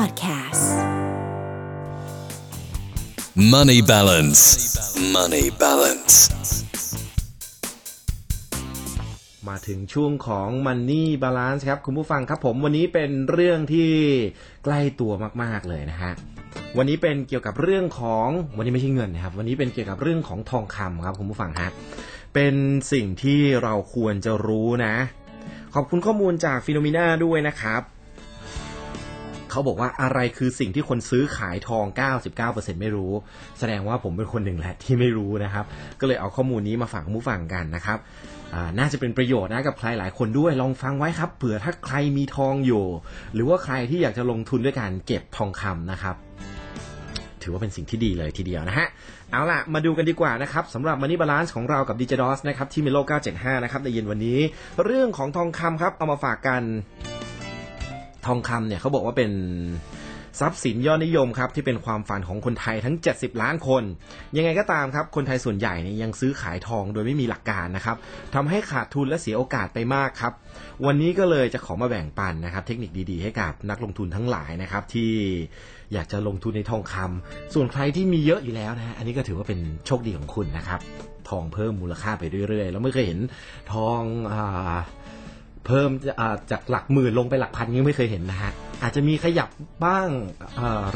Podcast Money Balance Money Balance มาถึงช่วงของ Money Balance ครับคุณผู้ฟังครับผมวันนี้เป็นเรื่องที่ใกล้ตัวมากๆเลยนะฮะวันนี้เป็นเกี่ยวกับเรื่องของวันนี้ไม่ใช่เงินนะครับวันนี้เป็นเกี่ยวกับเรื่องของทองคำครับคุณผู้ฟังฮะเป็นสิ่งที่เราควรจะรู้นะขอบคุณข้อมูลจากฟิโนมิน่าด้วยนะครับเขาบอกว่าอะไรคือสิ่งที่คนซื้อขายทอง 99% ไม่รู้แสดงว่าผมเป็นคนหนึ่งแหละที่ไม่รู้นะครับก็เลยเอาข้อมูลนี้มาฝากผู้ฟังกันนะครับน่าจะเป็นประโยชน์นะกับใครหลายคนด้วยลองฟังไว้ครับเผื่อถ้าใครมีทองอยู่หรือว่าใครที่อยากจะลงทุนด้วยการเก็บทองคำนะครับถือว่าเป็นสิ่งที่ดีเลยทีเดียวนะฮะเอาล่ะมาดูกันดีกว่านะครับสำหรับ Money Balance ของเรากับ Digidos นะครับที่มิโล975นะครับในเย็นวันนี้เรื่องของทองคำครับเอามาฝากกันทองคำเนี่ยเขาบอกว่าเป็นทรัพย์สินยอดนิยมครับที่เป็นความฝันของคนไทยทั้ง70ล้านคนยังไงก็ตามครับคนไทยส่วนใหญ่เนี่ยยังซื้อขายทองโดยไม่มีหลักการนะครับทำให้ขาดทุนและเสียโอกาสไปมากครับวันนี้ก็เลยจะขอมาแบ่งปันนะครับเทคนิคดีๆให้กับนักลงทุนทั้งหลายนะครับที่อยากจะลงทุนในทองคำส่วนใครที่มีเยอะอยู่แล้วนะอันนี้ก็ถือว่าเป็นโชคดีของคุณนะครับทองเพิ่มมูลค่าไปเรื่อยๆแล้วไม่เคยเห็นทองเพิ่มจากหลักหมื่นลงไปหลักพันยังไม่เคยเห็นนะฮะอาจจะมีขยับบ้าง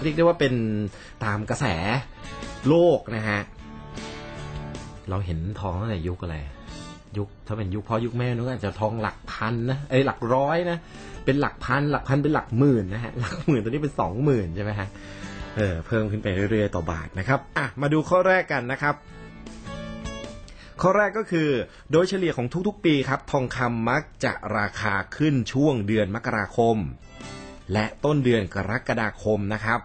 เรียกได้ว่าเป็นตามกระแสโลกนะฮะเราเห็นทองตั้งแต่ยุคอะไรยุคถ้าเป็นยุคพ่อยุคแม่นู้นอาจจะทองหลักพันนะหลักร้อยนะเป็นหลักพันหลักพันเป็นหลักหมื่นนะฮะหลักหมื่นตอนนี้เป็น 20,000 ใช่ไหมฮะเพิ่มขึ้นไปเรื่อยๆต่อบาทนะครับอ่ะมาดูข้อแรกกันนะครับข้อแรกก็คือโดยเฉลี่ยของทุกๆปีครับทองคำมักจะราคาขึ้นช่วงเดือนมกราคมและต้นเดือนกรกฎาคมนะครับ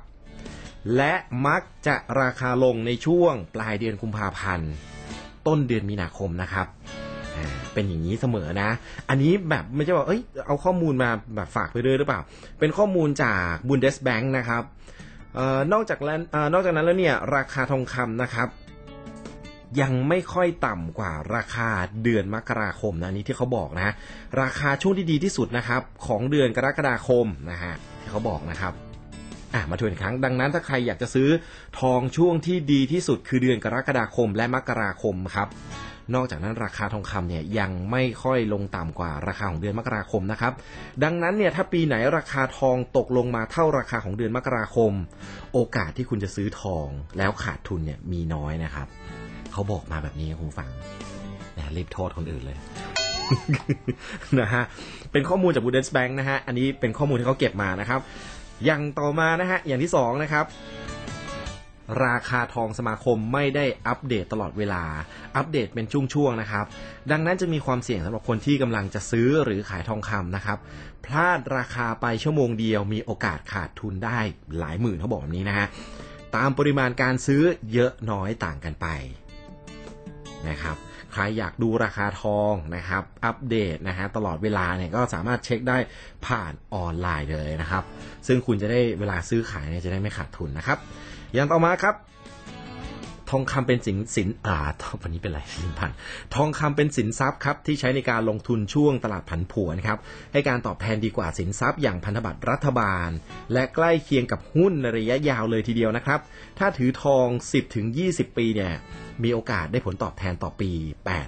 และมักจะราคาลงในช่วงปลายเดือนกุมภาพันธ์ต้นเดือนมีนาคมนะครับเป็นอย่างนี้เสมอนะอันนี้แบบไม่ใช่ว่าเอาข้อมูลมาแบบฝากไปเรื่อยหรือเปล่าเป็นข้อมูลจาก Bundesbank นะครับนอกจากนั้นแล้วเนี่ยราคาทองคำนะครับยังไม่ค่อยต่ำกว่าราคาเดือนมกราคมนะนี่ที่เขาบอกนะราคาช่วงที่ดีที่สุดนะครับของเดือนกรกฎาคมนะฮะที่เขาบอกนะครับมาทวนอีกครั้งดังนั้นถ้าใครอยากจะซื้อทองช่วงที่ดีที่สุดคือเดือนกรกฎาคมและมกราคมครับนอกจากนั้นราคาทองคำเนี่ยยังไม่ค่อยลงต่ำกว่าราคาของเดือนมกราคมนะครับดังนั้นเนี่ยถ้าปีไหนราคาทองตกลงมาเท่าราคาของเดือนมกราคมโอกาสที่คุณจะซื้อทองแล้วขาดทุนเนี่ยมีน้อยนะครับเขาบอกมาแบบนี้คุณฟังนะรีบโทษคนอื่นเลย นะฮะเป็นข้อมูลจาก Bundesbank นะฮะอันนี้เป็นข้อมูลที่เขาเก็บมานะครับอย่างต่อมานะฮะอย่างที่2นะครับราคาทองสมาคมไม่ได้อัปเดตตลอดเวลาอัปเดตเป็นช่วงๆนะครับดังนั้นจะมีความเสี่ยงสำหรับคนที่กำลังจะซื้อหรือขายทองคำนะครับพลาดราคาไปชั่วโมงเดียวมีโอกาสขาดทุนได้หลายหมื่นเขาบอกแบบนี้นะฮะตามปริมาณการซื้อเยอะน้อยต่างกันไปนะครับใครอยากดูราคาทองนะครับอัปเดตนะฮะตลอดเวลาเนี่ยก็สามารถเช็คได้ผ่านออนไลน์เลยนะครับซึ่งคุณจะได้เวลาซื้อขายเนี่ยจะได้ไม่ขาดทุนนะครับอย่างต่อมาครับทองคำเป็นสินวันนี้เป็นไรสินพันทองคำเป็นสินทรัพย์ครับที่ใช้ในการลงทุนช่วงตลาดผันผวนครับให้การตอบแทนดีกว่าสินทรัพย์อย่างพันธบัตรรัฐบาลและใกล้เคียงกับหุ้นในระยะยาวเลยทีเดียวนะครับถ้าถือทอง 10-20 ปีเนี่ยมีโอกาสได้ผลตอบแทนต่อปี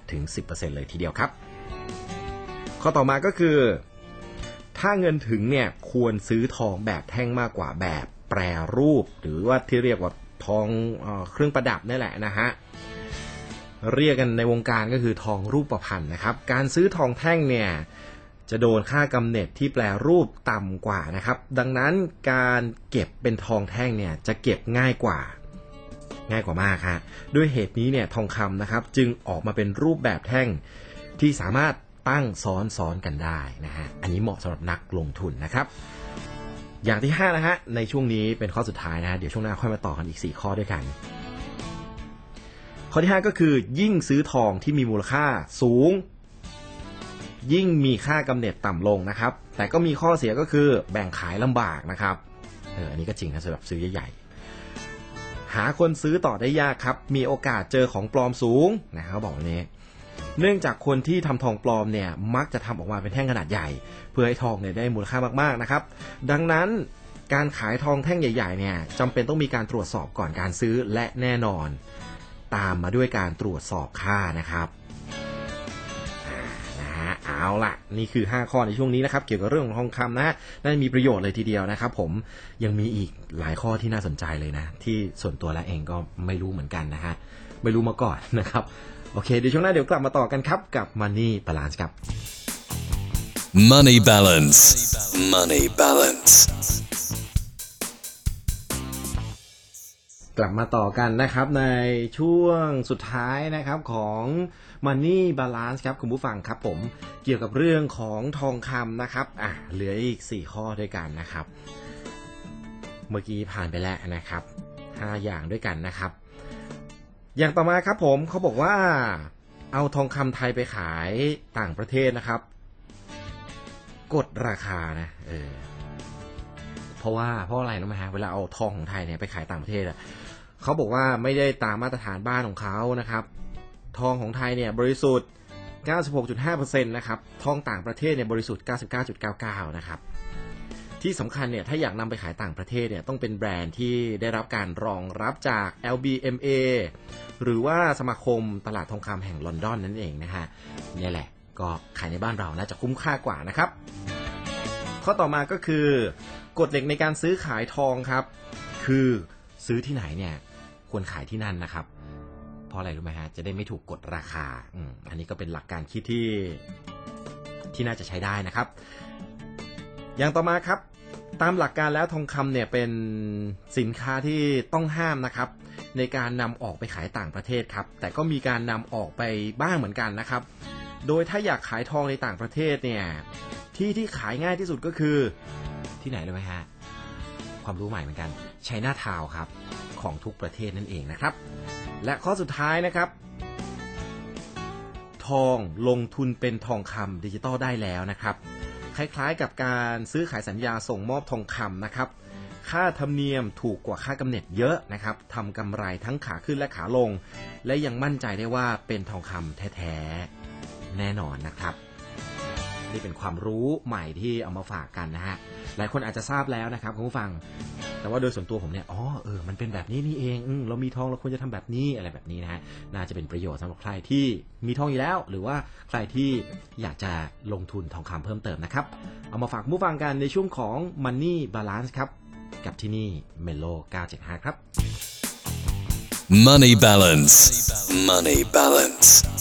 8-10% เลยทีเดียวครับข้อต่อมาก็คือถ้าเงินถึงเนี่ยควรซื้อทองแบบแท่งมากกว่าแบบแปรรูปหรือว่าที่เรียกว่าทองเครื่องประดับนี่แหละนะฮะเรียกกันในวงการก็คือทองรูปพรรณนะครับการซื้อทองแท่งเนี่ยจะโดนค่ากำเนิดที่แปรรูปต่ำกว่านะครับดังนั้นการเก็บเป็นทองแท่งเนี่ยจะเก็บง่ายกว่ามากฮะด้วยเหตุนี้เนี่ยทองคำนะครับจึงออกมาเป็นรูปแบบแท่งที่สามารถตั้งซ้อนกันได้นะฮะอันนี้เหมาะสำหรับนักลงทุนนะครับอย่างที่5นะฮะในช่วงนี้เป็นข้อสุดท้ายนะฮะเดี๋ยวช่วงหน้าค่อยมาต่อกันอีก4ข้อด้วยกันข้อที่5ก็คือยิ่งซื้อทองที่มีมูลค่าสูงยิ่งมีค่ากำเนิดต่ำลงนะครับแต่ก็มีข้อเสียก็คือแบ่งขายลำบากนะครับอันนี้ก็จริงนะสำหรับซื้อใหญ่ๆหาคนซื้อต่อได้ยากครับมีโอกาสเจอของปลอมสูงนะครับบอกวันนี้เนื่องจากคนที่ทำทองปลอมเนี่ยมักจะทำออกมาเป็นแท่งขนาดใหญ่เพื่อให้ทองเนี่ยได้มูลค่ามากๆนะครับดังนั้น การขายทองแท่งใหญ่ๆเนี่ยจำเป็นต้องมีการตรวจสอบก่อนการซื้อและแน่นอนตามมาด้วยการตรวจสอบค่านะครับเอาล่ะนี่คือ5ข้อในช่วงนี้นะครับเกี่ยวกับเรื่องของทองคำนะน่าจะมีประโยชน์เลยทีเดียวนะครับผมยังมีอีกหลายข้อที่น่าสนใจเลยนะที่ส่วนตัวและเองก็ไม่รู้เหมือนกันนะฮะไม่รู้มาก่อนนะครับโอเคเดี๋ยวช่วงหน้าเดี๋ยวกลับมาต่อกันครับกับ Money Balance ครับ Money Balance Money Balance กลับมาต่อกันนะครับในช่วงสุดท้ายนะครับของMoney Balance ครับคุณผู้ฟังครับผมเกี่ยวกับเรื่องของทองคำนะครับเหลืออีก4ข้อด้วยกันนะครับเมื่อกี้ผ่านไปแล้วนะครับ5อย่างด้วยกันนะครับอย่างต่อมาครับผมเขาบอกว่าเอาทองคำไทยไปขายต่างประเทศนะครับกดราคานะเพราะอะไรรู้ไหมฮะเวลาเอาทองของไทยเนี่ยไปขายต่างประเทศอ่ะเขาบอกว่าไม่ได้ตามมาตรฐานบ้านของเขานะครับทองของไทยเนี่ยบริสุทธิ์ 96.5% นะครับทองต่างประเทศเนี่ยบริสุทธิ์ 99.99% นะครับที่สำคัญเนี่ยถ้าอยากนำไปขายต่างประเทศเนี่ยต้องเป็นแบรนด์ที่ได้รับการรองรับจาก LBMA หรือว่าสมาคมตลาดทองคำแห่งลอนดอนนั่นเองนะฮะนี่แหละก็ขายในบ้านเราน่าจะคุ้มค่ากว่านะครับข้อต่อมาก็คือกฎเหล็กในการซื้อขายทองครับคือซื้อที่ไหนเนี่ยควรขายที่นั่นนะครับเพราะอะไรรู้ไหมฮะจะได้ไม่ถูกกดราคา อันนี้ก็เป็นหลักการคิดที่น่าจะใช้ได้นะครับอย่างต่อมาครับตามหลักการแล้วทองคำเนี่ยเป็นสินค้าที่ต้องห้ามนะครับในการนำออกไปขายต่างประเทศครับแต่ก็มีการนำออกไปบ้างเหมือนกันนะครับโดยถ้าอยากขายทองในต่างประเทศเนี่ยที่ขายง่ายที่สุดก็คือที่ไหนรู้ไหมฮะความรู้ใหม่เหมือนกันไชน่าทาวน์ครับของทุกประเทศนั่นเองนะครับและข้อสุดท้ายนะครับทองลงทุนเป็นทองคำดิจิตอลได้แล้วนะครับคล้ายๆกับการซื้อขายสัญญาส่งมอบทองคำนะครับค่าธรรมเนียมถูกกว่าค่ากำเนิดเยอะนะครับทำกำไรทั้งขาขึ้นและขาลงและยังมั่นใจได้ว่าเป็นทองคำแท้ๆแน่นอนนะครับนี่เป็นความรู้ใหม่ที่เอามาฝากกันนะฮะหลายคนอาจจะทราบแล้วนะครับคุณผู้ฟังแต่ว่าโดยส่วนตัวผมเนี่ยมันเป็นแบบนี้นี่เองเรามีทองเราควรจะทำแบบนี้อะไรแบบนี้นะฮะน่าจะเป็นประโยชน์สำหรับใครที่มีทองอยู่แล้วหรือว่าใครที่อยากจะลงทุนทองคำเพิ่มเติมนะครับเอามาฝากผู้ฟังกันในช่วงของ Money Balance ครับกับที่นี่ Mello 975 ครับ Money Balance Money Balance